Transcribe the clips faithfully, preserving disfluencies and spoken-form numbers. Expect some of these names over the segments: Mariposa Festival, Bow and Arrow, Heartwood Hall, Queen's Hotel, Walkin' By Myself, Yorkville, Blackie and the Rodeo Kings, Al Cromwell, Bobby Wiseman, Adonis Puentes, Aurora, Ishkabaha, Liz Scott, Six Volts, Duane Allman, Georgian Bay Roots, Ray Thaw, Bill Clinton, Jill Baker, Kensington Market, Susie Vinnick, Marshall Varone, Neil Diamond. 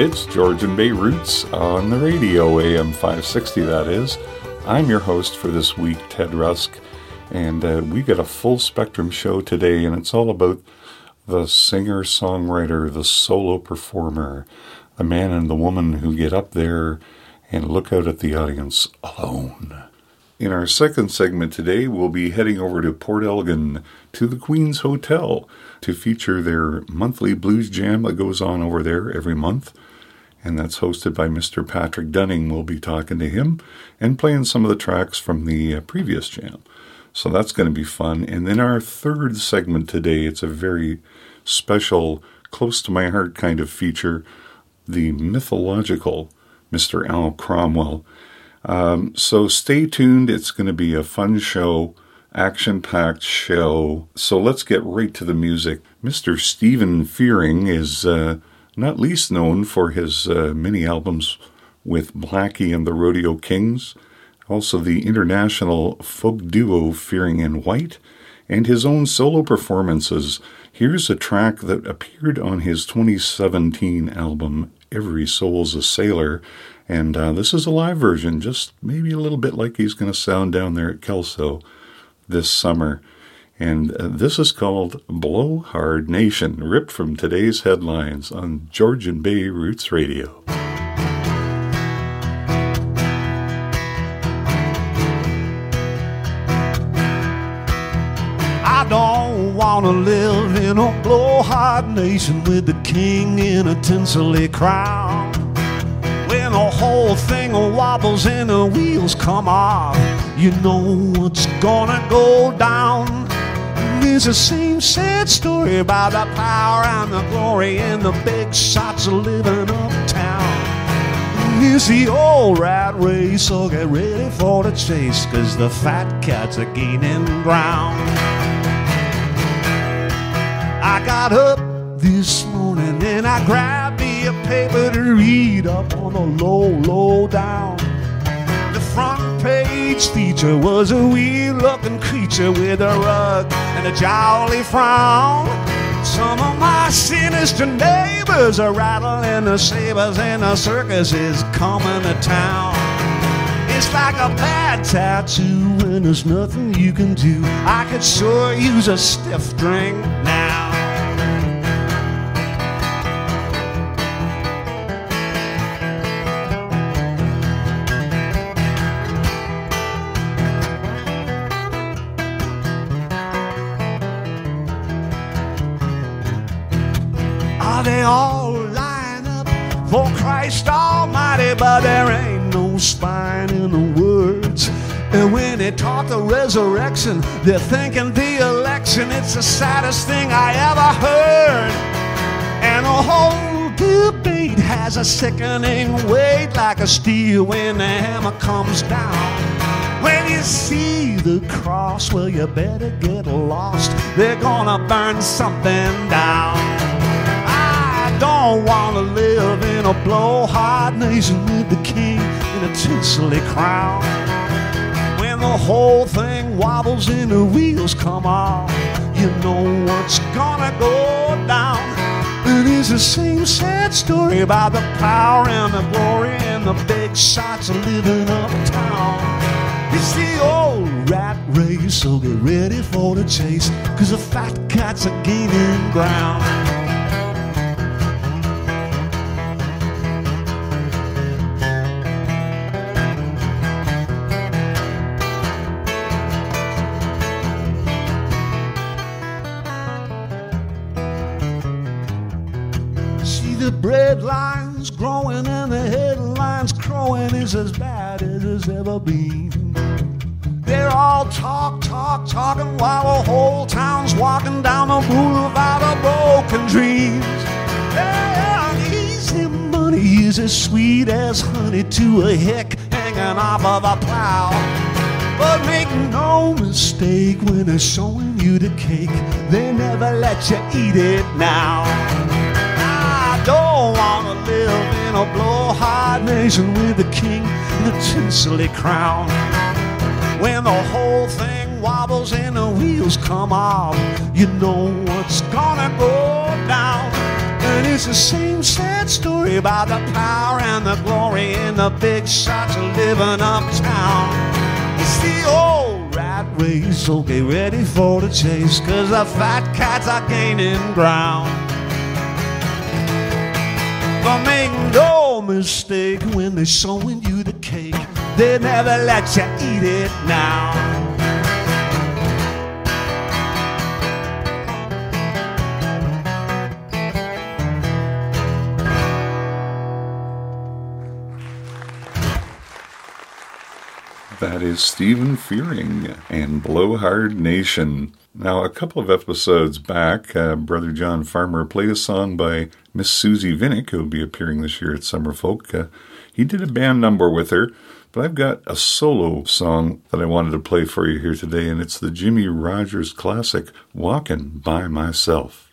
it's Georgian Bay Roots on the radio, A M five sixty that is. I'm your host for this week, Ted Rusk, and uh, we got a full spectrum show today, and it's all about the singer-songwriter, the solo performer, the man and the woman who get up there and look out at the audience alone. In our second segment today, we'll be heading over to Port Elgin to the Queen's Hotel to feature their monthly blues jam that goes on over there every month. And that's hosted by Mister Patrick Dunning. We'll be talking to him and playing some of the tracks from the previous jam. So that's going to be fun. And then our third segment today, it's a very special, close to my heart kind of feature, the mythological Mister Al Cromwell. Um, so stay tuned. It's going to be a fun show, action-packed show. So let's get right to the music. Mister Stephen Fearing is uh, not least known for his uh, many albums with Blackie and the Rodeo Kings, also the international folk duo Fearing in White, and his own solo performances. Here's a track that appeared on his twenty seventeen album, Every Soul's a Sailor, and uh, this is a live version, just maybe a little bit like he's going to sound down there at Kelso this summer. And uh, this is called Blow Hard Nation, ripped from today's headlines on Georgian Bay Roots Radio. I don't want to live in a blowhard nation with the king in a tinselly crown. When the whole thing wobbles and the wheels come off, you know what's gonna go down. It's the same sad story about the power and the glory and the big shots of living uptown. It's the old rat race, so get ready for the chase, 'cause the fat cats are gaining ground. I got up this morning and I grabbed me a paper to read up on the low, low down. The front page feature was a weird-looking creature with a rug and a jolly frown. Some of my sinister neighbors are rattling the sabers and the circus is coming to town. It's like a bad tattoo and there's nothing you can do. I could sure use a stiff drink now. They all line up for Christ Almighty, but there ain't no spine in the words. And when they talk the resurrection, they're thinking the election. It's the saddest thing I ever heard. And the whole debate has a sickening weight, like a steel when the hammer comes down. When you see the cross, well, you better get lost. They're gonna burn something down. Don't wanna live in a blowhard nation with the king in a tinselly crown. When the whole thing wobbles and the wheels come off, you know what's gonna go down. It is the same sad story about the power and the glory and the big shots of living uptown. It's the old rat race, so get ready for the chase, 'cause the fat cats are gaining ground. Breadlines growing and the headlines crowing is as bad as it's ever been. They're all talk, talk, talking while the whole town's walking down the boulevard of broken dreams. And easy money is as sweet as honey to a hick hanging off of a plow. But make no mistake, when they're showing you the cake, they never let you eat it now. Don't wanna live in a blowhard nation with the king in a tinselly crown. When the whole thing wobbles and the wheels come off, you know what's gonna go down. And it's It's the same sad story about the power and the glory and the big shots of living uptown. It's the old rat race, so get ready for the chase, 'cause the fat cats are gaining ground. But make no mistake, when they're showing you the cake, they never let you eat it now. That is Stephen Fearing and Blow Hard Nation. Now, a couple of episodes back, uh, Brother John Farmer played a song by Miss Susie Vinnick, who will be appearing this year at Summerfolk. Uh, he did a band number with her, but I've got a solo song that I wanted to play for you here today, and it's the Jimmy Rogers classic, Walkin' By Myself.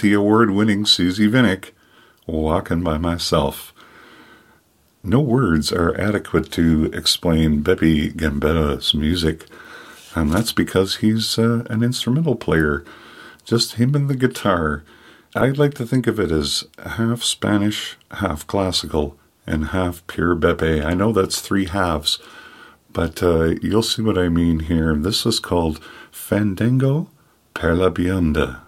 Award-winning Susie Vinnick, Walkin' By Myself. No words are adequate to explain Beppe Gambetta's music, and that's because he's uh, an instrumental player, just him and the guitar. I'd like to think of it as half Spanish, half classical, and half pure Beppe. I know that's three halves, but uh, you'll see what I mean here. This is called Fandango Per la Bionda.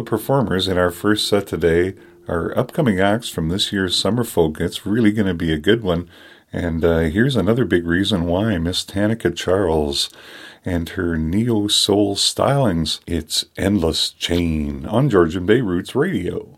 the performers in our first set today are upcoming acts from this year's Summerfolk. It's really going to be a good one. And uh, here's another big reason why, Miss Tanika Charles and her neo-soul stylings. It's Endless Chain on Georgian Bay Roots Radio.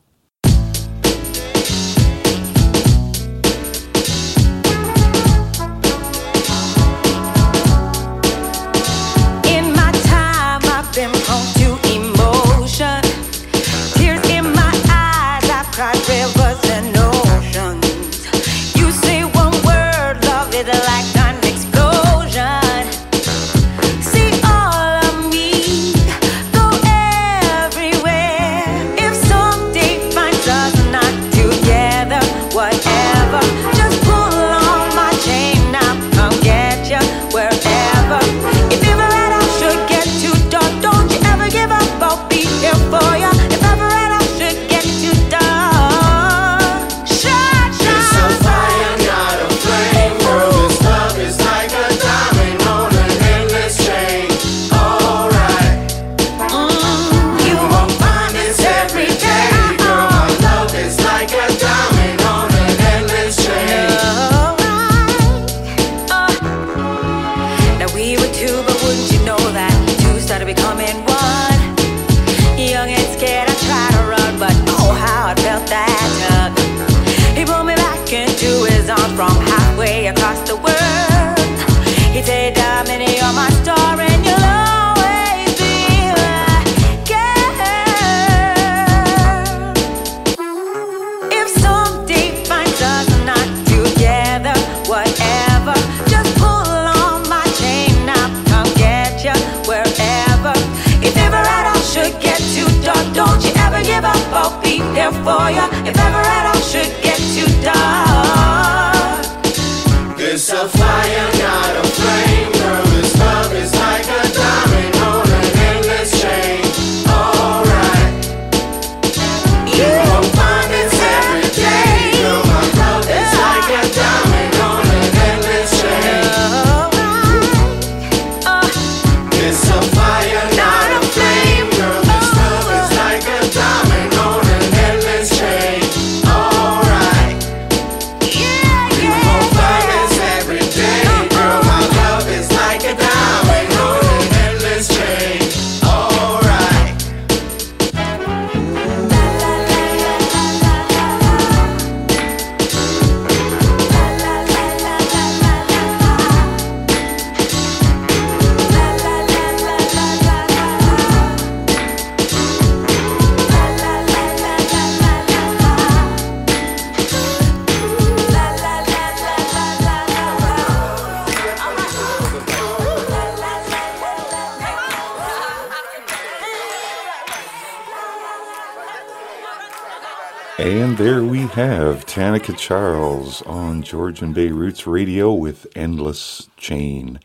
And there we have Tanika Charles on Georgian Bay Roots Radio with Endless Chain.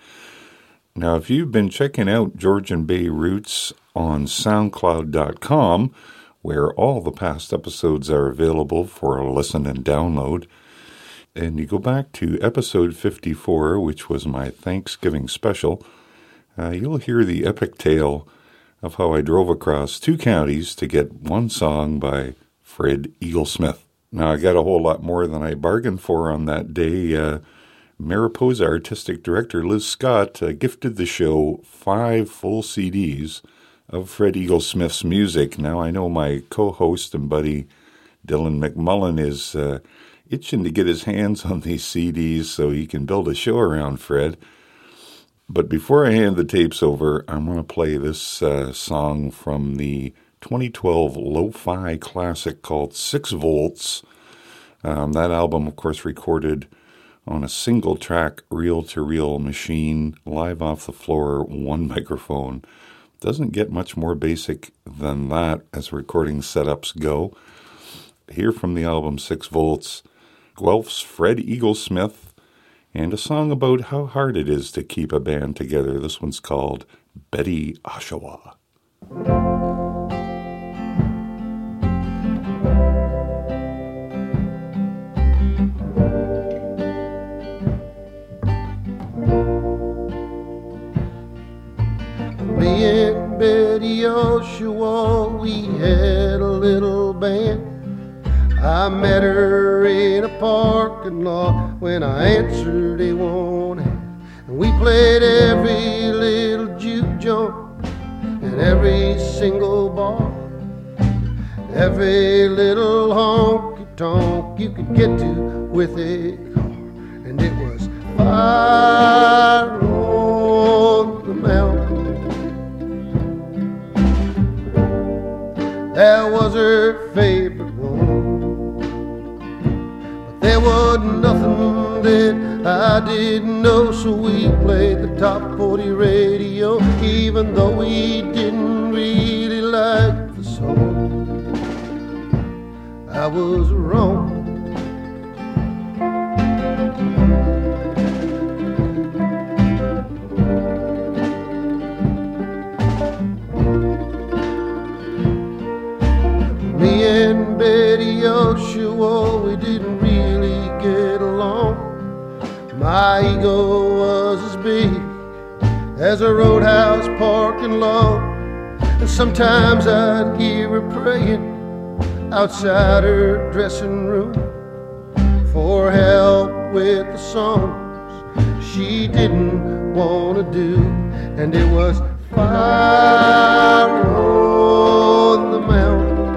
Now, if you've been checking out Georgian Bay Roots on SoundCloud dot com, where all the past episodes are available for a listen and download, and you go back to episode fifty-four, which was my Thanksgiving special, uh, you'll hear the epic tale of how I drove across two counties to get one song by Fred Eaglesmith. Now, I got a whole lot more than I bargained for on that day. Uh, Mariposa Artistic Director Liz Scott uh, gifted the show five full C Ds of Fred Eaglesmith's music. Now, I know my co-host and buddy Dylan McMullen is uh, itching to get his hands on these C Ds so he can build a show around Fred. But before I hand the tapes over, I'm going to play this uh, song from the twenty twelve lo-fi classic called Six Volts. Um, that album, of course, recorded on a single-track reel-to-reel machine, live off the floor, one microphone. Doesn't get much more basic than that as recording setups go. Here from the album Six Volts, Guelph's Fred Eaglesmith, and a song about how hard it is to keep a band together. This one's called Betty Oshawa. Yeah. Betty Oshawa, we had a little band. I met her in a parking lot when I answered a one hand. And we played every little juke joint and every single bar, every little honky-tonk you could get to with a car. And it was fire on the mountain. That was her favorite one. There wasn't nothing that I didn't know, so we played the top forty radio, even though we didn't really like the song. I was wrong. Me and Betty Oshawa, we didn't really get along. My ego was as big as a roadhouse parking lot, and sometimes I'd hear her praying outside her dressing room for help with the songs she didn't want to do. And it was fire on the mountain.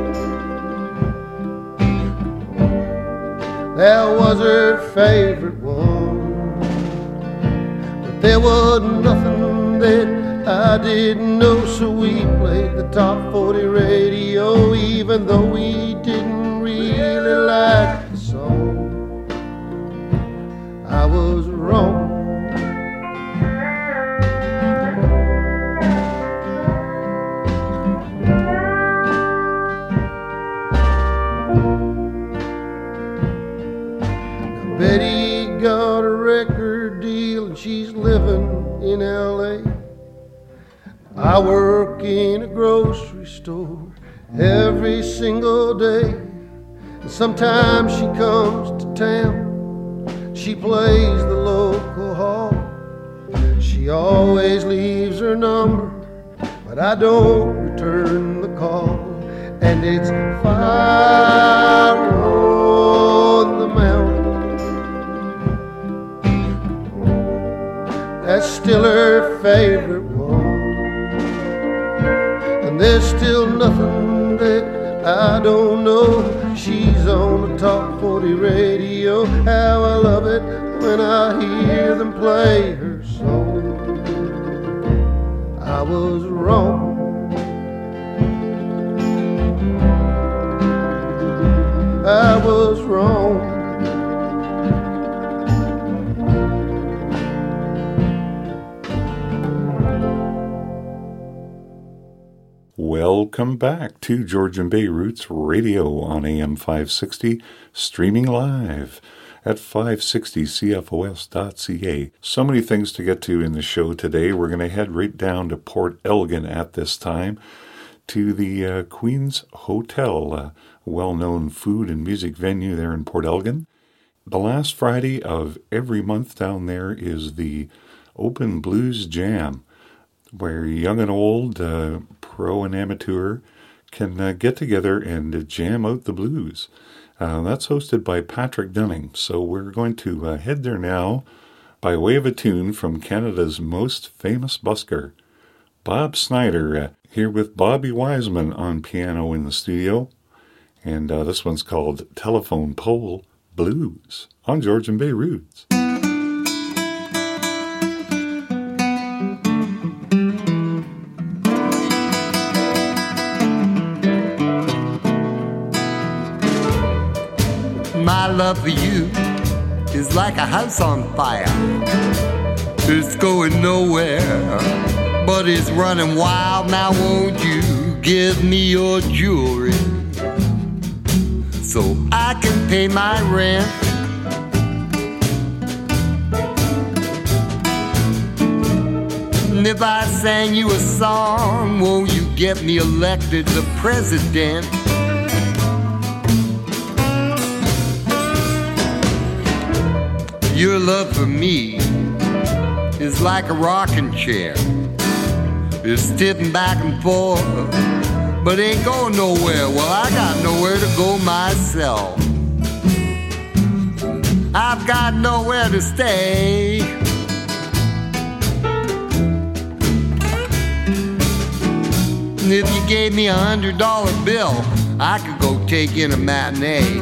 That was her favorite one. But there was nothing that I didn't know, so we played the top forty radio, even though we didn't really like the song. I was wrong. Betty got a record deal and she's living in L A. I work in a grocery store every single day. And sometimes she comes to town, she plays the local hall. She always leaves her number, but I don't return the call. And it's fire on the mountain. That's still her favorite one. And there's still nothing that I don't know. She's on the top forty radio. How I love it when I hear them play her song. I was wrong. I was wrong. Welcome back to Georgian Bay Roots Radio on A M five sixty, streaming live at five sixty c f o s dot c a. So many things to get to in the show today. We're going to head right down to Port Elgin at this time, to the uh, Queen's Hotel, a well-known food and music venue there in Port Elgin. The last Friday of every month down there is the Open Blues Jam, where young and old, uh, pro and amateur, can uh, get together and uh, jam out the blues. Uh, that's hosted by Patrick Dunning. So we're going to uh, head there now by way of a tune from Canada's most famous busker, Bob Snyder, uh, here with Bobby Wiseman on piano in the studio. And uh, this one's called Telephone Pole Blues on Georgian Bay Roots. My love for you is like a house on fire. It's going nowhere, but it's running wild. Now won't you give me your jewelry so I can pay my rent? And if I sang you a song, won't you get me elected the president? Your love for me is like a rocking chair. It's tipping back and forth, but ain't going nowhere. Well, I got nowhere to go myself. I've got nowhere to stay. And if you gave me a hundred dollar bill, I could go take in a matinee.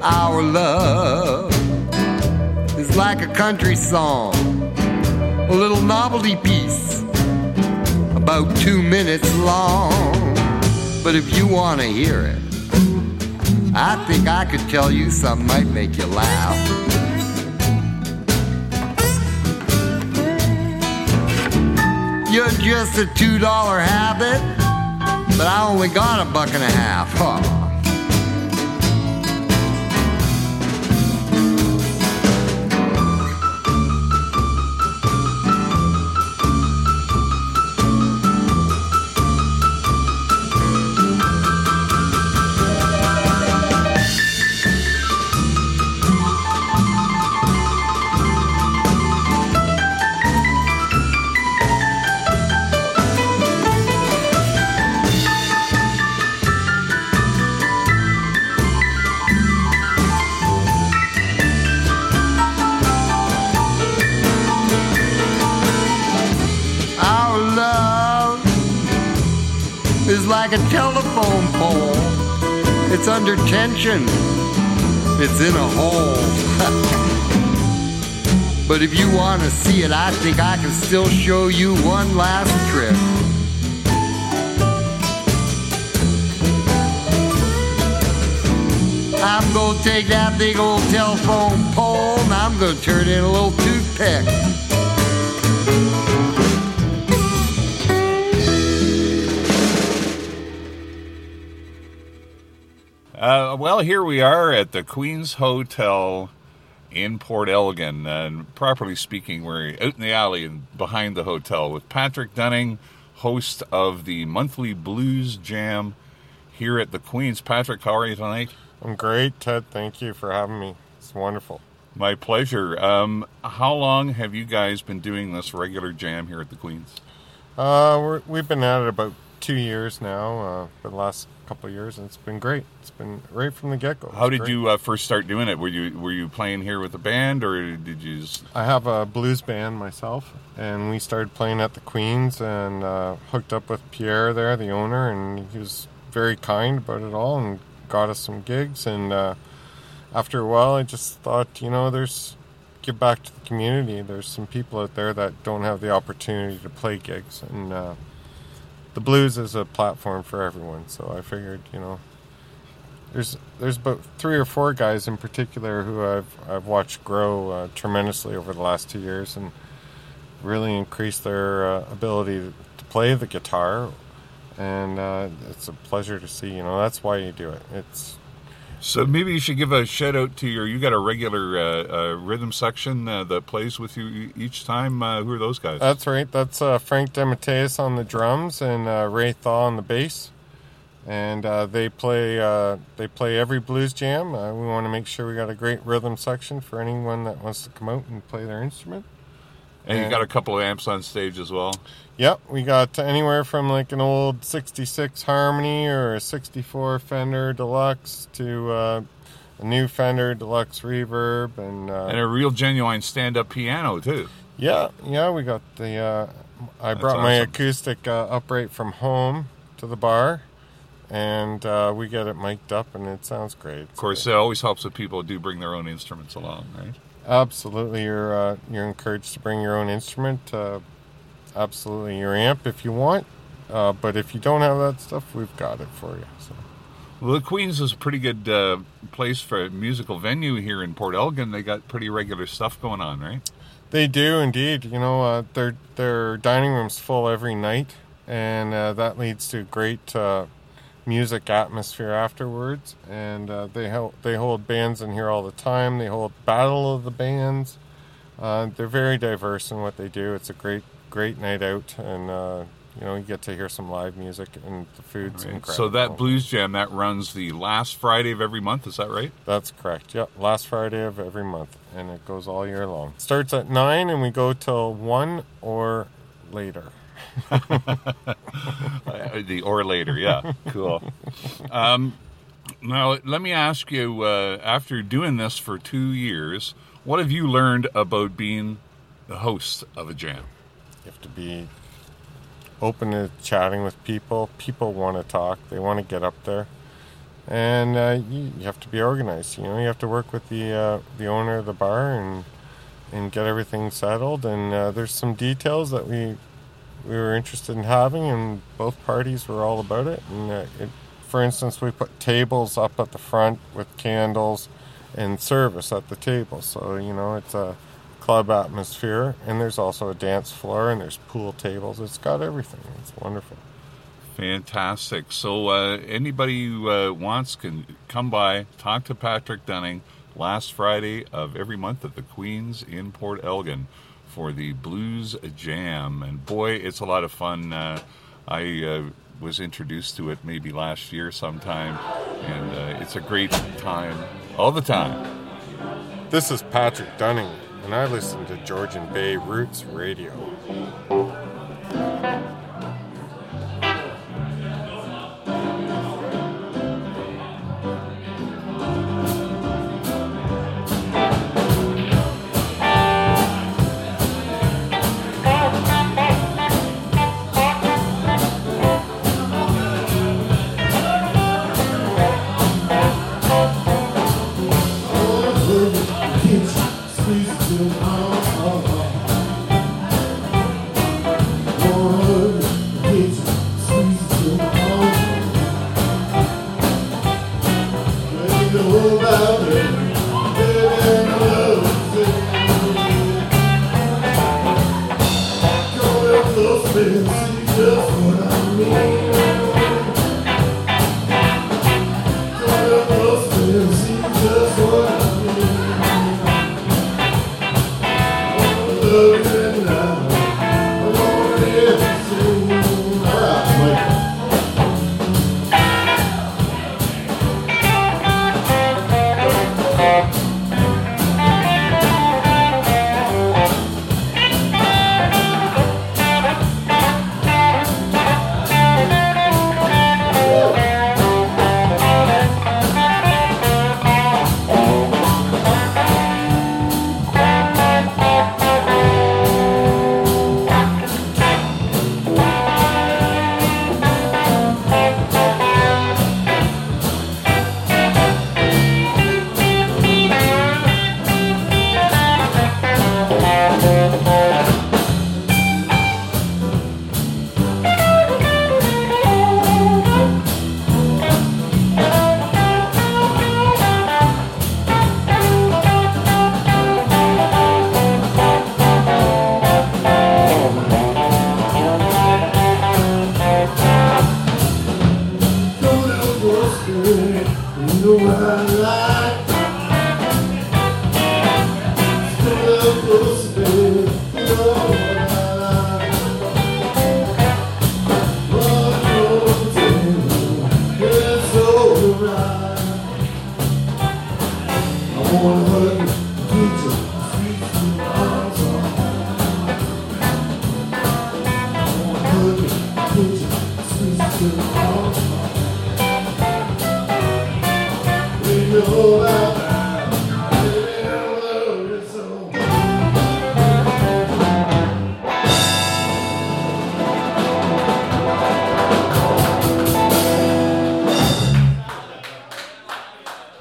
Our love is like a country song, a little novelty piece, about two minutes long. But if you want to hear it, I think I could tell you something might make you laugh. You're just a two dollar habit, but I only got a buck and a half. Huh. Like a telephone pole, it's under tension, it's in a hole. But if you want to see it, I think I can still show you one last trick. I'm gonna take that big old telephone pole and I'm gonna turn it in a little toothpick. Uh, well, here we are at the Queen's Hotel in Port Elgin, and properly speaking, we're out in the alley and behind the hotel with Patrick Dunning, host of the monthly Blues Jam here at the Queen's. Patrick, how are you tonight? I'm great, Ted. Thank you for having me. It's wonderful. My pleasure. Um, how long have you guys been doing this regular jam here at the Queen's? Uh, we're, we've been at it about two years now, uh, for the last couple of years, and it's been great. It's been right from the get-go. How did great. you uh, first start doing it? Were you were you playing here with a band, or did you just... I have a blues band myself, and we started playing at the Queen's, and uh, hooked up with Pierre there, the owner, and he was very kind about it all, and got us some gigs, and uh, after a while I just thought, you know, there's... give back to the community. There's some people out there that don't have the opportunity to play gigs, and uh, the blues is a platform for everyone, so I figured, you know, there's there's about three or four guys in particular who I've I've watched grow uh, tremendously over the last two years and really increase their uh, ability to, to play the guitar, and uh, it's a pleasure to see. You know, that's why you do it. It's so maybe you should give a shout out to your. You got a regular uh, uh, rhythm section uh, that plays with you each time. Uh, who are those guys? That's right. That's uh, Frank DeMatteis on the drums and uh, Ray Thaw on the bass, and uh, they play. Uh, they play every blues jam. Uh, we want to make sure we got a great rhythm section for anyone that wants to come out and play their instrument. And, and you got a couple of amps on stage as well. Yep, we got anywhere from like an old sixty-six Harmony or a sixty-four Fender Deluxe to uh, a new Fender Deluxe Reverb. And uh, and a real genuine stand-up piano, too. Yeah, yeah, we got the... Uh, I That's brought awesome. my acoustic uh, upright from home to the bar, and uh, we get it mic'd up, and it sounds great. It's of course, great. It always helps if people do bring their own instruments along, right? Absolutely, you're uh, you're encouraged to bring your own instrument. Uh, absolutely, your amp if you want. Uh, but if you don't have that stuff, we've got it for you. So. Well, the Queen's is a pretty good uh, place for a musical venue here in Port Elgin. They got pretty regular stuff going on, right? They do indeed. You know, uh, their their dining room's full every night, and uh, that leads to great uh, music atmosphere afterwards, and uh, they help, they hold bands in here all the time. They hold Battle of the Bands. Uh, they're very diverse in what they do. It's a great great night out, and uh, you know, you get to hear some live music, and the food's right. incredible. So that blues jam, that runs the last Friday of every month, is that right? That's correct, yep, last Friday of every month, and it goes all year long. Starts at nine, and we go till one or later. The or later, yeah, cool. Um, now, let me ask you, uh, after doing this for two years, what have you learned about being the host of a jam? You have to be open to chatting with people. People want to talk. They want to get up there. And uh, you, you have to be organized. You know, you have to work with the uh, the owner of the bar and and get everything settled. And uh, there's some details that we we were interested in having, and both parties were all about it. And uh, it, for instance, we put tables up at the front with candles and service at the table. So, you know, it's a club atmosphere, and there's also a dance floor, and there's pool tables. It's got everything. It's wonderful. Fantastic. So uh, anybody who uh, wants can come by, talk to Patrick Dunning last Friday of every month at the Queen's in Port Elgin for the Blues Jam. And boy, it's a lot of fun. Uh, I uh, was introduced to it maybe last year sometime, and uh, it's a great time all the time. This is Patrick Dunning, and I listen to Georgian Bay Roots Radio.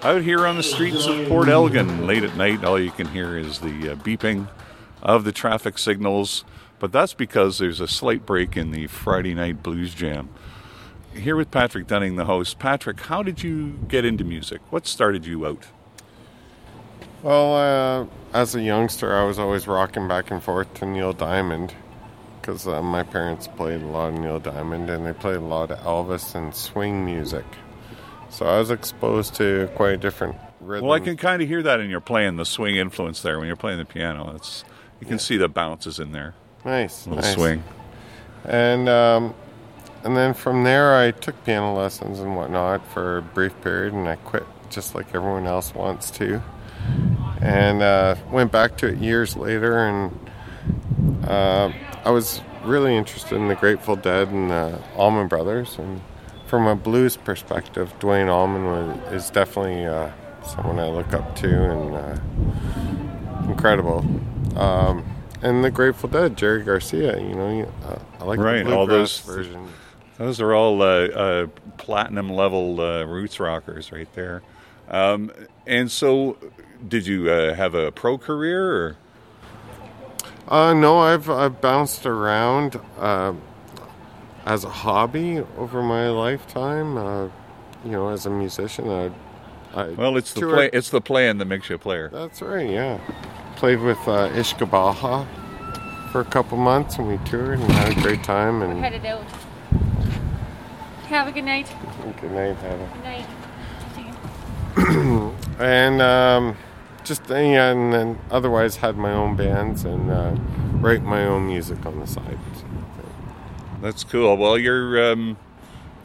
Out here on the streets of Port Elgin late at night, all you can hear is the uh, beeping of the traffic signals, but that's because there's a slight break in the Friday night blues jam. Here with Patrick Dunning, the host. Patrick, how did you get into music? What started you out? Well, uh, as a youngster, I was always rocking back and forth to Neil Diamond, because uh, my parents played a lot of Neil Diamond, and they played a lot of Elvis and swing music. So I was exposed to quite a different rhythm. Well, I can kind of hear that in your playing, the swing influence there when you're playing the piano. It's you can yeah. see the bounces in there. Nice, a little nice. swing. And um, and then from there, I took piano lessons and whatnot for a brief period, and I quit just like everyone else wants to. And uh, went back to it years later, and uh, I was really interested in the Grateful Dead and the Allman Brothers. And from a blues perspective, Duane Allman was, is definitely uh, someone I look up to, and uh, incredible. Um, and the Grateful Dead, Jerry Garcia, you know, uh, I like right, the bluegrass version. Those are all uh, uh, platinum-level uh, roots rockers right there. Um, and so, did you uh, have a pro career? Or? Uh, no, I've I've bounced around uh, as a hobby over my lifetime. Uh, you know, as a musician, I, I well, it's toured. the play. It's the play and that makes you a player. That's right. Yeah, played with uh, Ishkabaha for a couple months, and we toured and had a great time. And we're headed out. Have a good night. Good night, Heather. Good night. and um, just yeah, and then otherwise had my own bands and uh, write my own music on the side. That's cool. Well, you're um,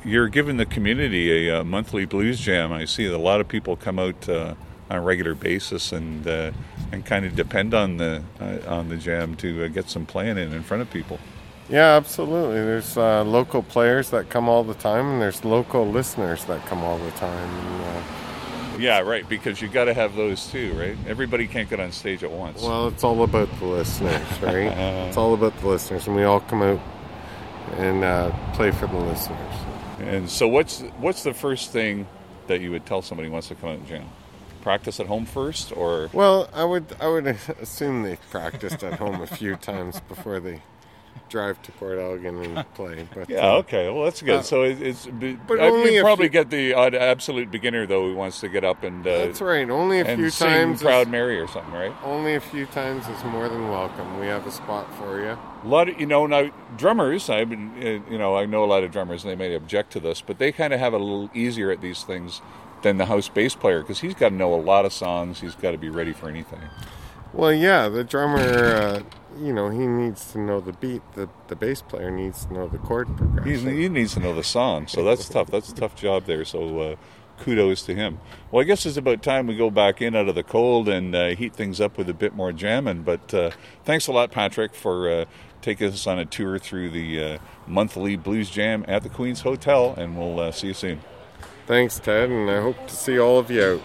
you're giving the community a, a monthly blues jam. I see a lot of people come out uh, on a regular basis and uh, and kind of depend on the uh, on the jam to uh, get some playing in in front of people. Yeah, absolutely. There's uh, local players that come all the time, and there's local listeners that come all the time. And, uh, yeah, right, because you got to have those too, right? Everybody can't get on stage at once. Well, it's all about the listeners, right? It's all about the listeners, and we all come out and uh, play for the listeners. And so what's what's the first thing that you would tell somebody who wants to come out and jam? Practice at home first, or? Well, I would, I would assume they practiced at home a few times before they drive to Port Elgin and play. But, yeah, uh, okay. Well, that's good. Uh, so it, it's... But I, only you probably few, get the uh, absolute beginner, though, who wants to get up and... Uh, that's right. Only a few sing times... sing Proud is, Mary or something, right? Only a few times is more than welcome. We have a spot for you. A lot of, you know, now, drummers, I've been, you know, I know a lot of drummers, and they may object to this, but they kind of have it a little easier at these things than the house bass player, because he's got to know a lot of songs. He's got to be ready for anything. Well, yeah, the drummer... Uh, you know, he needs to know the beat. The, the bass player needs to know the chord progression. He, he needs to know the song. So that's tough. That's a tough job there. So uh, kudos to him. Well, I guess it's about time we go back in out of the cold and uh, heat things up with a bit more jamming. But uh, thanks a lot, Patrick, for uh, taking us on a tour through the uh, monthly blues jam at the Queen's Hotel. And we'll uh, see you soon. Thanks, Ted. And I hope to see all of you out.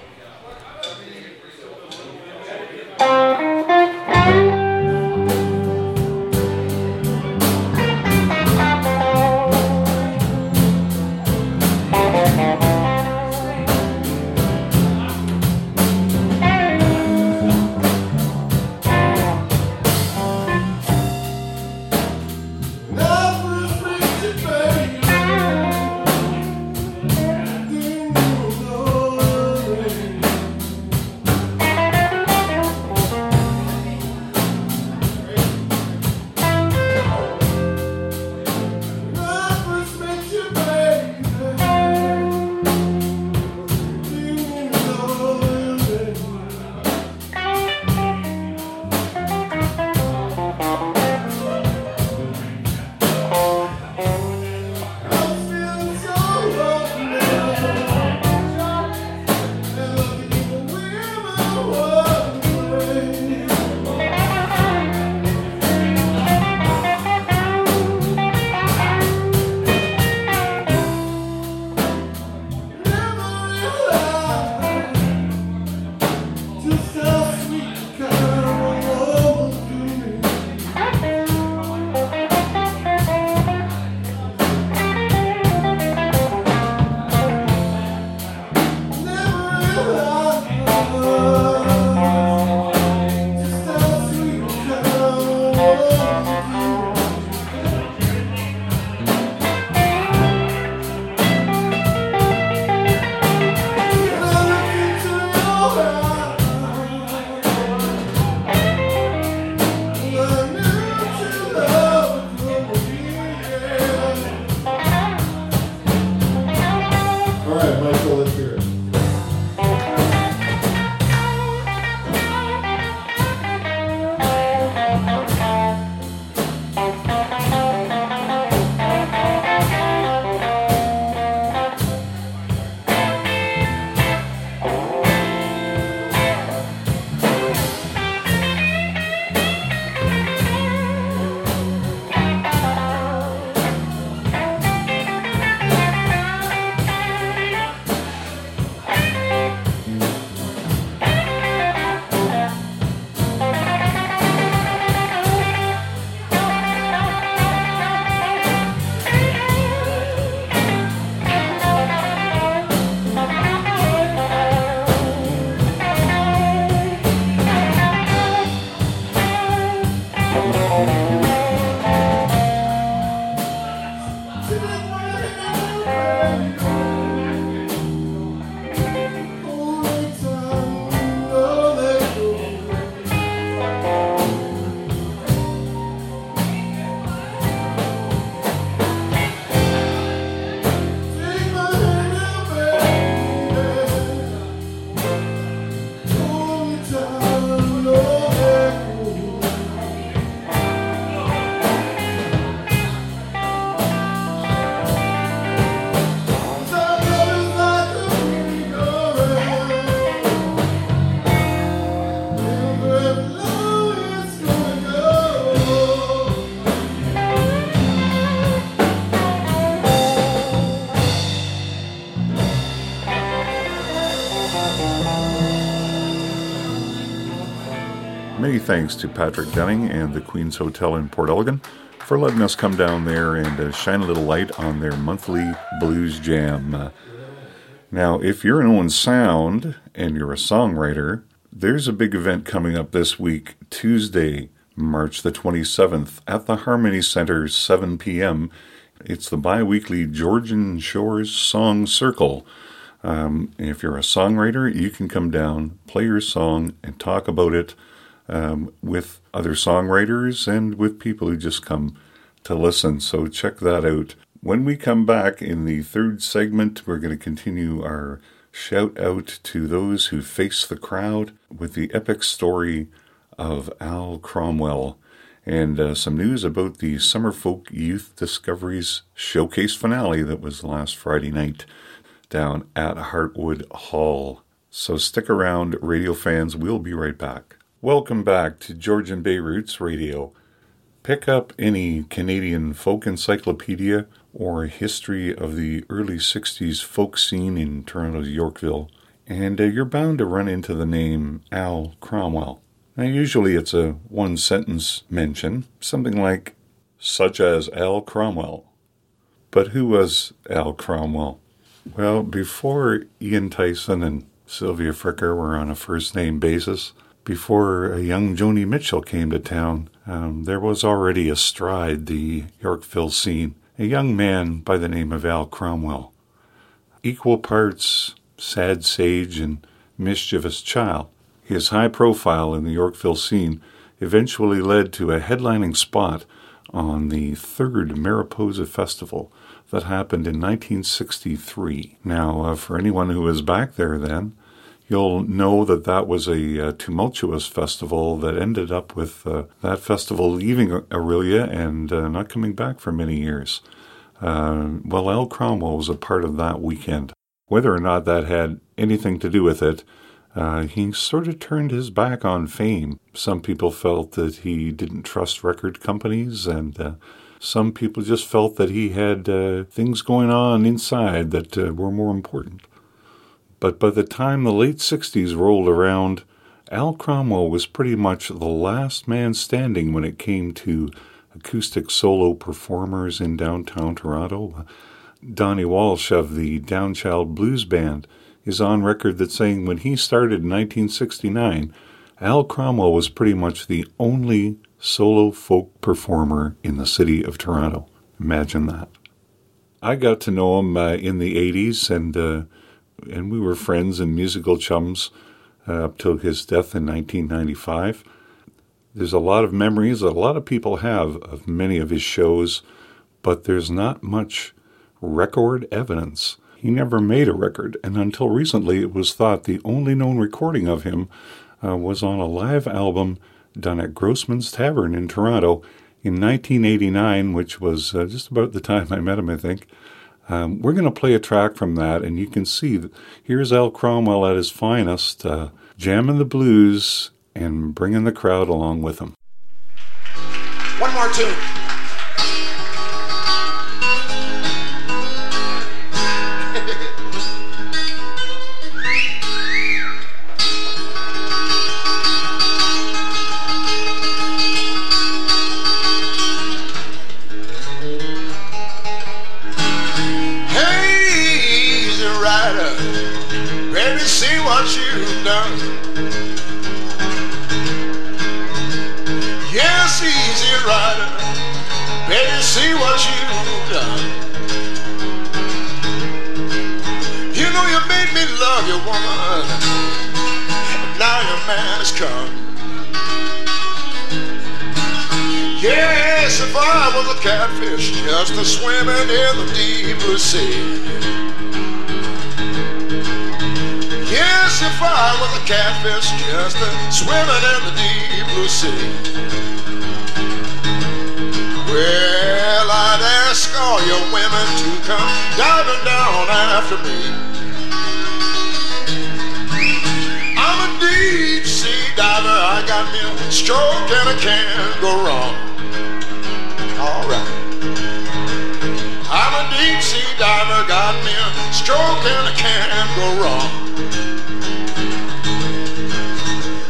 Many thanks to Patrick Dunning and the Queen's Hotel in Port Elgin for letting us come down there and uh, shine a little light on their monthly blues jam. Uh, now, if you're in Owen Sound and you're a songwriter, there's a big event coming up this week, Tuesday, March the twenty-seventh, at the Harmony Center, seven p.m. It's the bi-weekly Georgian Shores Song Circle. Um, if you're a songwriter, you can come down, play your song, and talk about it um, with other songwriters and with people who just come to listen. So check that out. When we come back in the third segment, we're going to continue our shout out to those who face the crowd with the epic story of Al Cromwell and uh, some news about the Summerfolk Youth Discoveries Showcase finale that was last Friday night down at Heartwood Hall. So stick around, radio fans. We'll be right back. Welcome back to Georgian Bay Roots Radio. Pick up any Canadian folk encyclopedia or history of the early sixties folk scene in Toronto's Yorkville, and uh, you're bound to run into the name Al Cromwell. Now, usually it's a one-sentence mention, something like, such as Al Cromwell. But who was Al Cromwell? Well, before Ian Tyson and Sylvia Fricker were on a first-name basis, before a young Joni Mitchell came to town, um, there was already astride the Yorkville scene a young man by the name of Al Cromwell, equal parts sad sage and mischievous child. His high profile in the Yorkville scene eventually led to a headlining spot on the third Mariposa Festival that happened in nineteen sixty-three. Now, uh, for anyone who was back there then, you'll know that that was a uh, tumultuous festival that ended up with uh, that festival leaving Orillia and uh, not coming back for many years. Uh, well, Al Cromwell was a part of that weekend. Whether or not that had anything to do with it, Uh, he sort of turned his back on fame. Some people felt that he didn't trust record companies, and uh, some people just felt that he had uh, things going on inside that uh, were more important. But by the time the late sixties rolled around, Al Cromwell was pretty much the last man standing when it came to acoustic solo performers in downtown Toronto. Donnie Walsh of the Downchild Blues Band is on record that saying when he started in nineteen sixty-nine, Al Cromwell was pretty much the only solo folk performer in the city of Toronto. Imagine that. I got to know him uh, in the eighties, and uh, and we were friends and musical chums uh, up till his death in nineteen ninety-five. There's a lot of memories that a lot of people have of many of his shows, but there's not much record evidence. He never made a record, and until recently it was thought the only known recording of him uh, was on a live album done at Grossman's Tavern in Toronto in nineteen eighty-nine, which was uh, just about the time I met him, I think. Um, we're going to play a track from that, and you can see that here's Al Cromwell at his finest, uh, jamming the blues and bringing the crowd along with him. One more tune. Yes, easy rider, baby, see what you've done. You know you made me love you, woman, and now your man has come. Yes, if I was a catfish, just a swimming in the deep blue sea. Yes, if I was a catfish, just a swimming in the deep blue sea. Well, I'd ask all your women to come diving down after me. I'm a deep sea diver, I got me a stroke and I can't go wrong. Alright. I'm a deep sea diver, got me a stroke and I can't go wrong.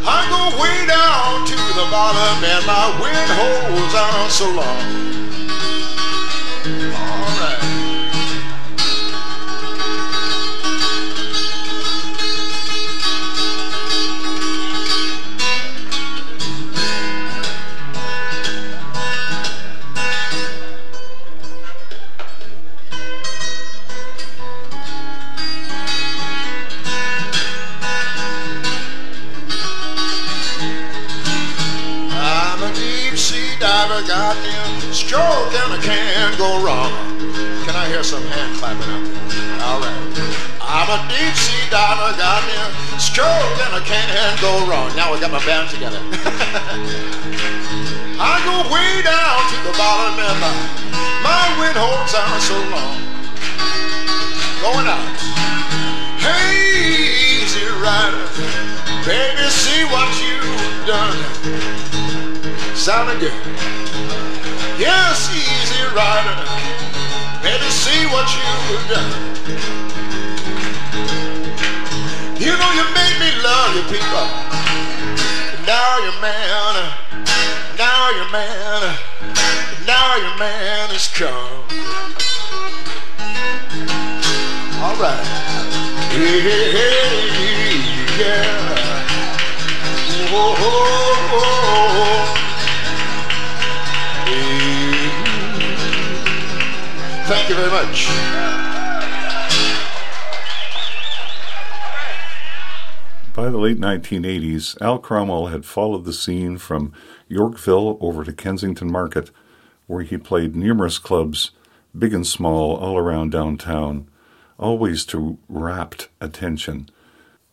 I go way down to the bottom and my wind holds on so long. All right. Goddamn stroke and I can't go wrong. Can I hear some hand clapping out there? All right. I'm a deep sea diver, goddamn stroke and I can't go wrong. Now we got my band together. I go way down to the bottom and my, my wind holds on so long. Going out. Hey, easy rider, baby, see what you've done. Sounding good. Yes, easy rider, better see what you've done. You know you made me love you people. Now your man, now your man, now your man is come. All right. Hey, hey, hey, yeah. Oh, oh, oh, oh. Thank you very much. By the late nineteen eighties, Al Cromwell had followed the scene from Yorkville over to Kensington Market, where he played numerous clubs, big and small, all around downtown, always to rapt attention.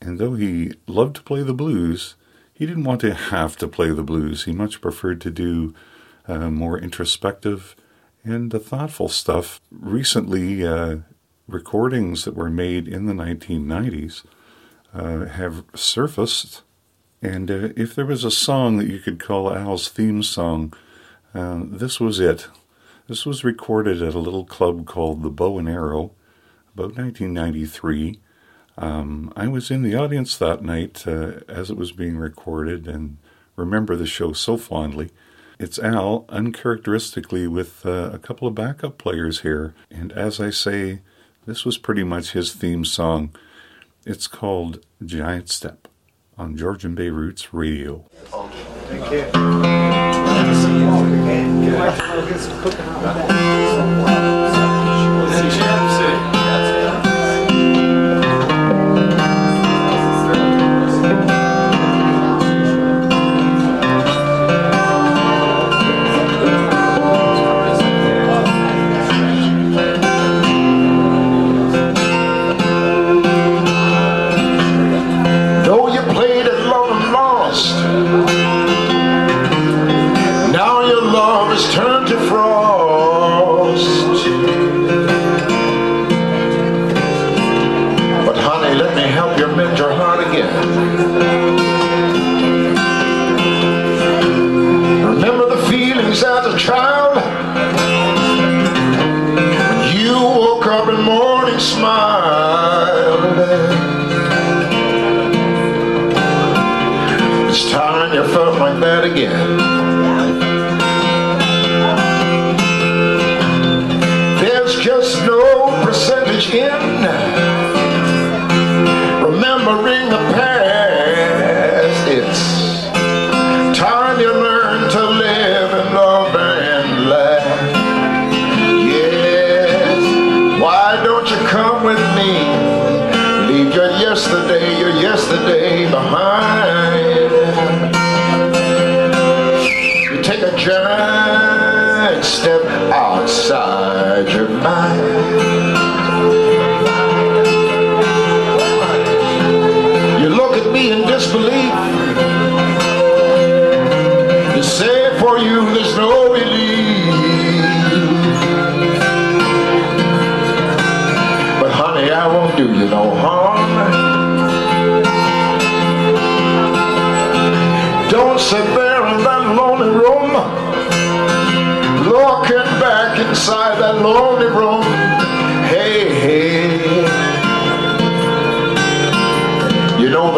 And though he loved to play the blues, he didn't want to have to play the blues. He much preferred to do uh, more introspective and the thoughtful stuff. Recently, uh, recordings that were made in the nineteen nineties uh, have surfaced. And uh, if there was a song that you could call Al's theme song, uh, this was it. This was recorded at a little club called the Bow and Arrow, about nineteen ninety-three. Um, I was in the audience that night uh, as it was being recorded and remember the show so fondly. It's Al, uncharacteristically, with uh, a couple of backup players here. And as I say, this was pretty much his theme song. It's called Giant Step on Georgian Bay Roots Radio. Thank you. Thank you.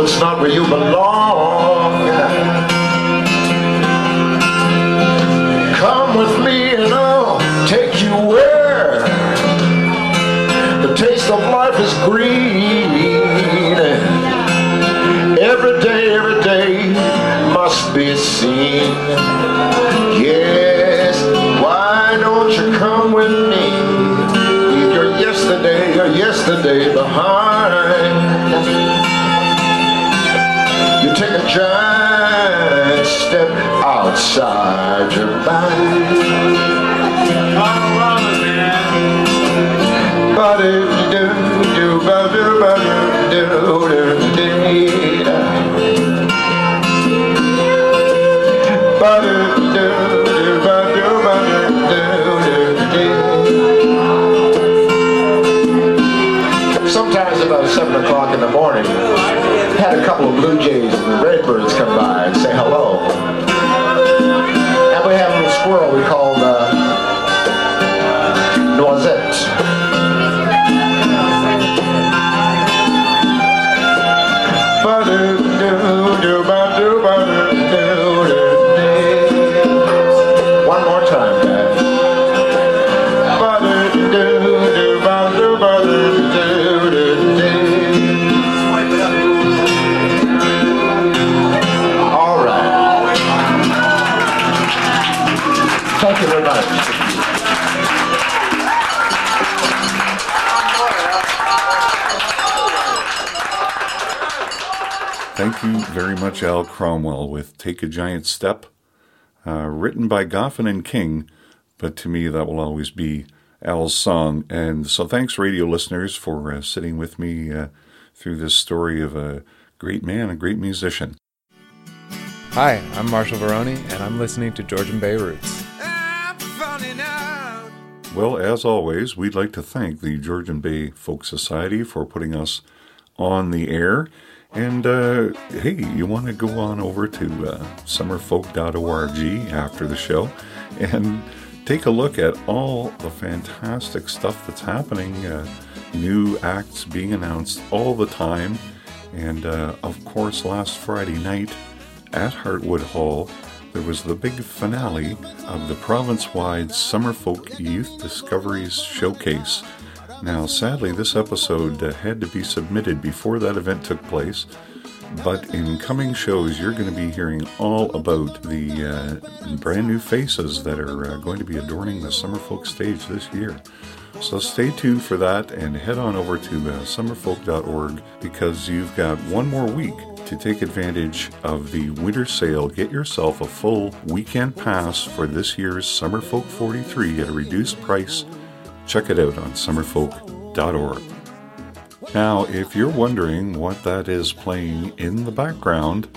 It's not where you belong. Come with me and I'll take you where the taste of life is green. Every day, every day must be seen. Yes, why don't you come with me? Leave your yesterday or yesterday behind. You take a giant step outside your mind. Body do do body do do do body do do body do do. Sometimes about seven o'clock in the morning, had a couple of blue jays and the redbirds come by and say hello. And we had a little squirrel we called uh, Noisette. One more time, guys. Thank you very much. Thank you very much, Al Cromwell, with Take a Giant Step, uh, written by Goffin and King, but to me that will always be Al's song. And so thanks, radio listeners, for uh, sitting with me uh, through this story of a great man, a great musician. Hi, I'm Marshall Varone, and I'm listening to Georgian Bay Roots. Well, as always, we'd like to thank the Georgian Bay Folk Society for putting us on the air. And, uh, hey, you want to go on over to uh, summerfolk dot org after the show and take a look at all the fantastic stuff that's happening, uh, new acts being announced all the time. And, uh, of course, last Friday night at Heartwood Hall, there was the big finale of the province-wide Summerfolk Youth Discoveries Showcase. Now, sadly, this episode uh, had to be submitted before that event took place, but in coming shows, you're going to be hearing all about the uh, brand new faces that are uh, going to be adorning the Summerfolk stage this year. So stay tuned for that and head on over to uh, summerfolk dot org, because you've got one more week to take advantage of the winter sale. Get yourself a full weekend pass for this year's Summerfolk forty-three at a reduced price. Check it out on summerfolk dot org. Now, if you're wondering what that is playing in the background,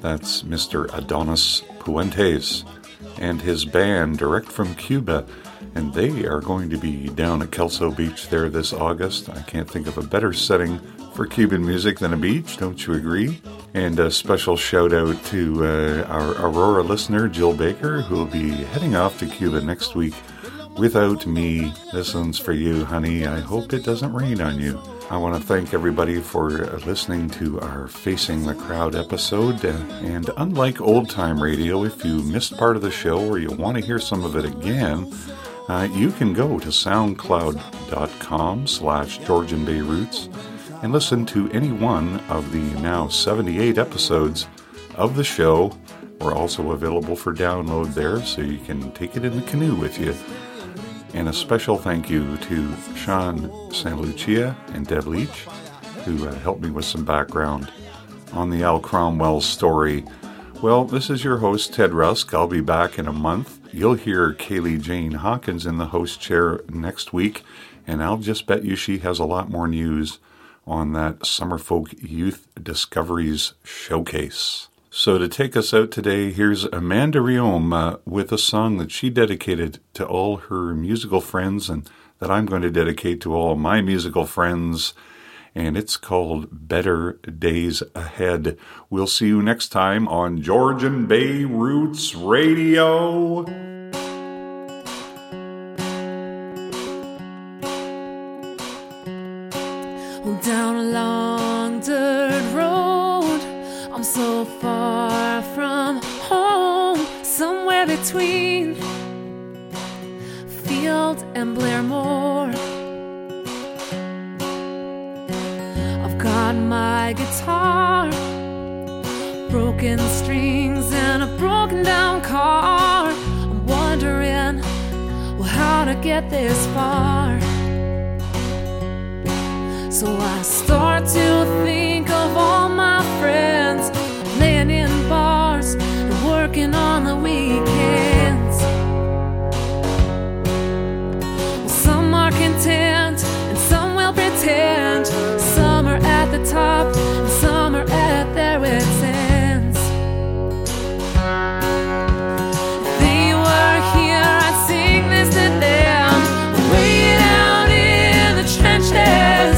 that's Mister Adonis Puentes and his band direct from Cuba, and they are going to be down at Kelso Beach there this August. I can't think of a better setting for Cuban music than a beach, don't you agree? And a special shout out to uh, our Aurora listener, Jill Baker, who will be heading off to Cuba next week. Without me, this one's for you, honey. I hope it doesn't rain on you. I want to thank everybody for listening to our Facing the Crowd episode. And unlike old-time radio, if you missed part of the show or you want to hear some of it again, uh, you can go to soundcloud.com slash Georgian Bay Roots and listen to any one of the now seventy-eight episodes of the show. We're also available for download there, so you can take it in the canoe with you. And a special thank you to Sean Sanlucia and Deb Leach, who uh, helped me with some background on the Al Cromwell story. Well, this is your host, Ted Rusk. I'll be back in a month. You'll hear Kaylee Jane Hawkins in the host chair next week, and I'll just bet you she has a lot more news on that Summerfolk Youth Discoveries Showcase. So to take us out today, here's Amanda Riom uh, with a song that she dedicated to all her musical friends and that I'm going to dedicate to all my musical friends, and it's called Better Days Ahead. We'll see you next time on Georgian Bay Roots Radio. Down a long dirt road, I'm so far from home, somewhere between Field and Blairmore. I've got my guitar, broken strings and a broken down car. I'm wondering, well, how to get this far. So I start to think of all my friends playing in bars and working on the weekends. Well, some are content and some will pretend. Some are at the top and some are at their wits' ends. If they were here, I'd sing this to them. Way down in the trenches,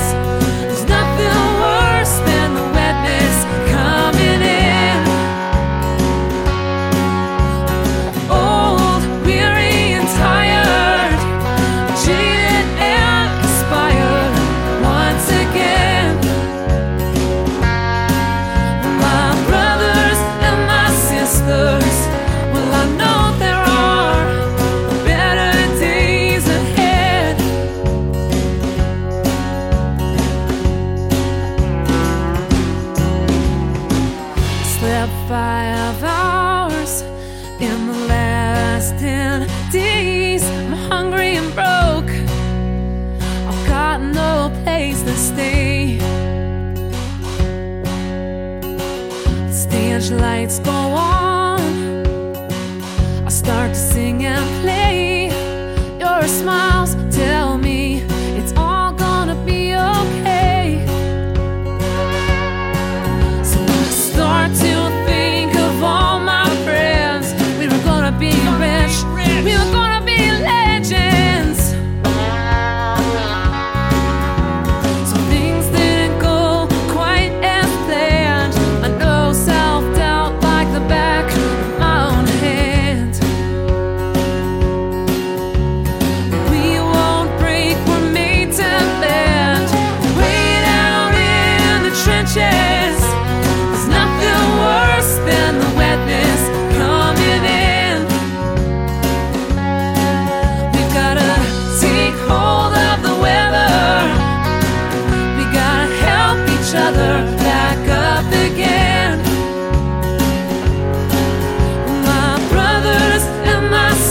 lights go on. I start to sing and play. Your smiles tell me it's all gonna be okay. So I start to think of all my friends. We were gonna be rich, we were gonna be legends. So things didn't go quite as planned. I know self back of my own hand. We won't break, we're made to bend. Way down in the trenches, there's nothing worse than the wetness coming in. We've gotta take hold of the weather. We gotta help each other back up again.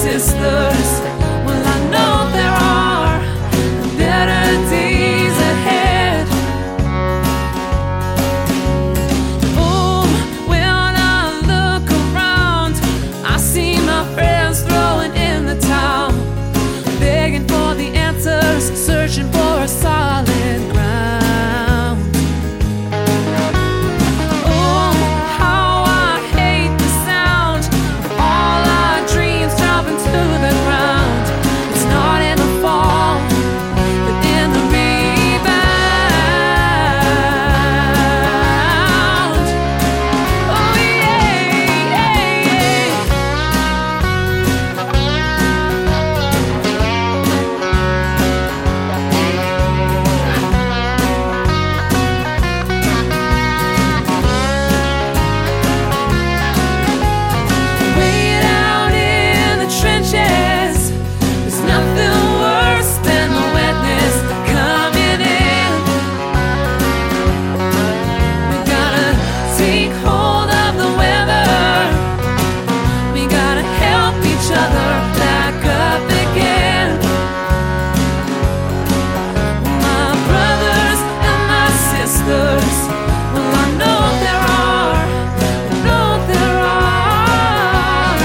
Sisters, well, I know there are better days ahead. Oh, when I look around, I see my friends throwing in the towel, begging for the answers, searching for a solid ground. Oh, how I hate the sound of all I dream to the ground. It's not in the fall, but in the rebound. Oh yeah, yeah, yeah. Way down in the trenches, nothing worse than the wetness coming in. We gotta take hold of the weather. We gotta help each other back up again. My brothers and my sisters, well, I know there are, I know there are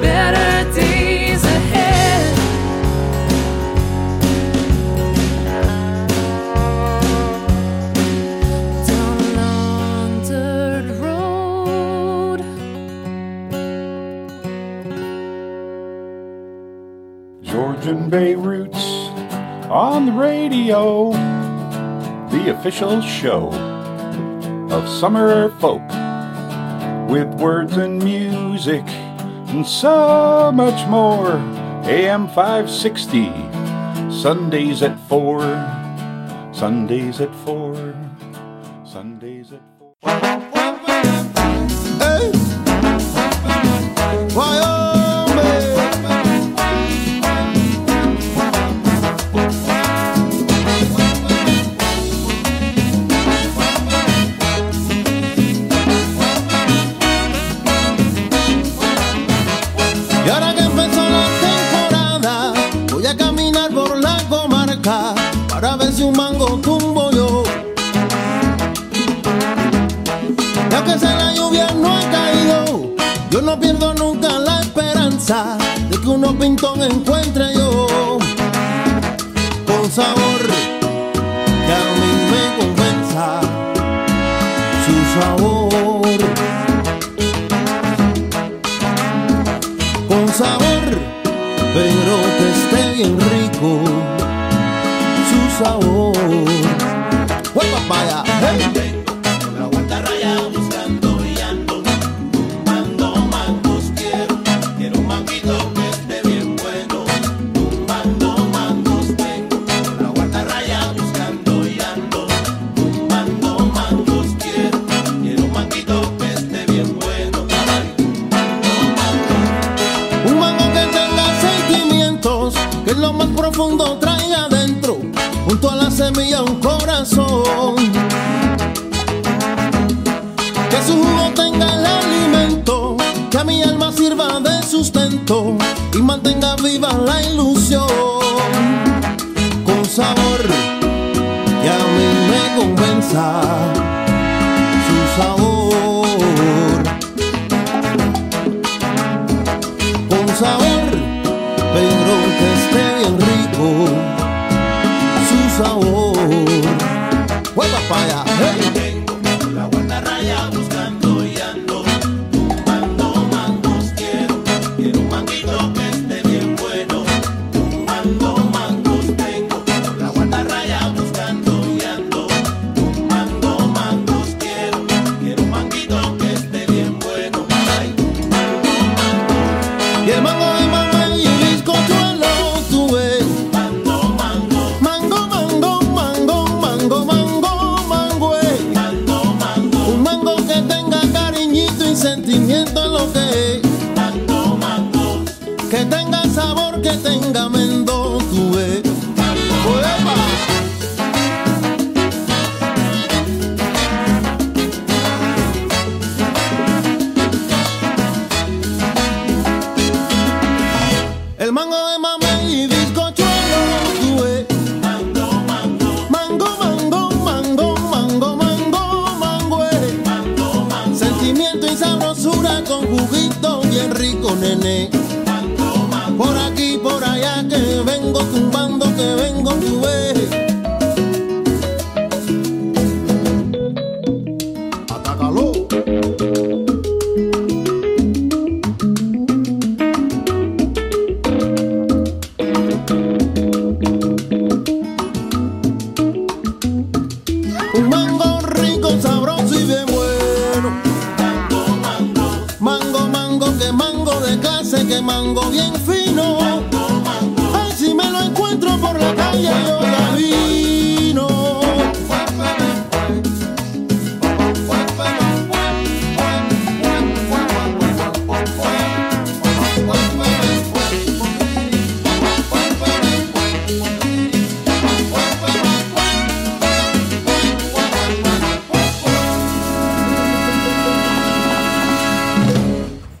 better days ahead. Down a long dirt road. Georgian Bay Roots on the radio, the official show of summer folk, with words and music and so much more. A M five sixty, Sundays at four, Sundays at four, Sundays at four. Hey! Wyoming! lluvia no ha caído, yo no pierdo nunca la esperanza de que unos pintón encuentre yo con sabor que a mí me convenza su sabor, con sabor pero que esté bien rico su sabor. ¡Uy, papaya! ¡Hey! Profundo trae adentro, junto a la semilla un corazón, que su jugo tenga el alimento, que a mi alma sirva de sustento y mantenga viva la ilusión, con sabor que a mí me convenza su sabor, con sabor pero que esté bien rico su sabor. ¡Fue papaya! ¡Hey! Mango de casa, que mango bien fino.